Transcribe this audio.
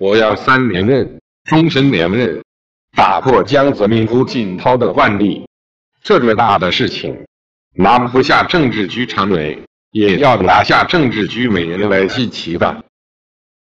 我要三连任，终身连任，打破江泽民、胡锦涛的惯例。这么大的事情，拿不下政治局常委，也要拿下政治局委员来祭旗吧。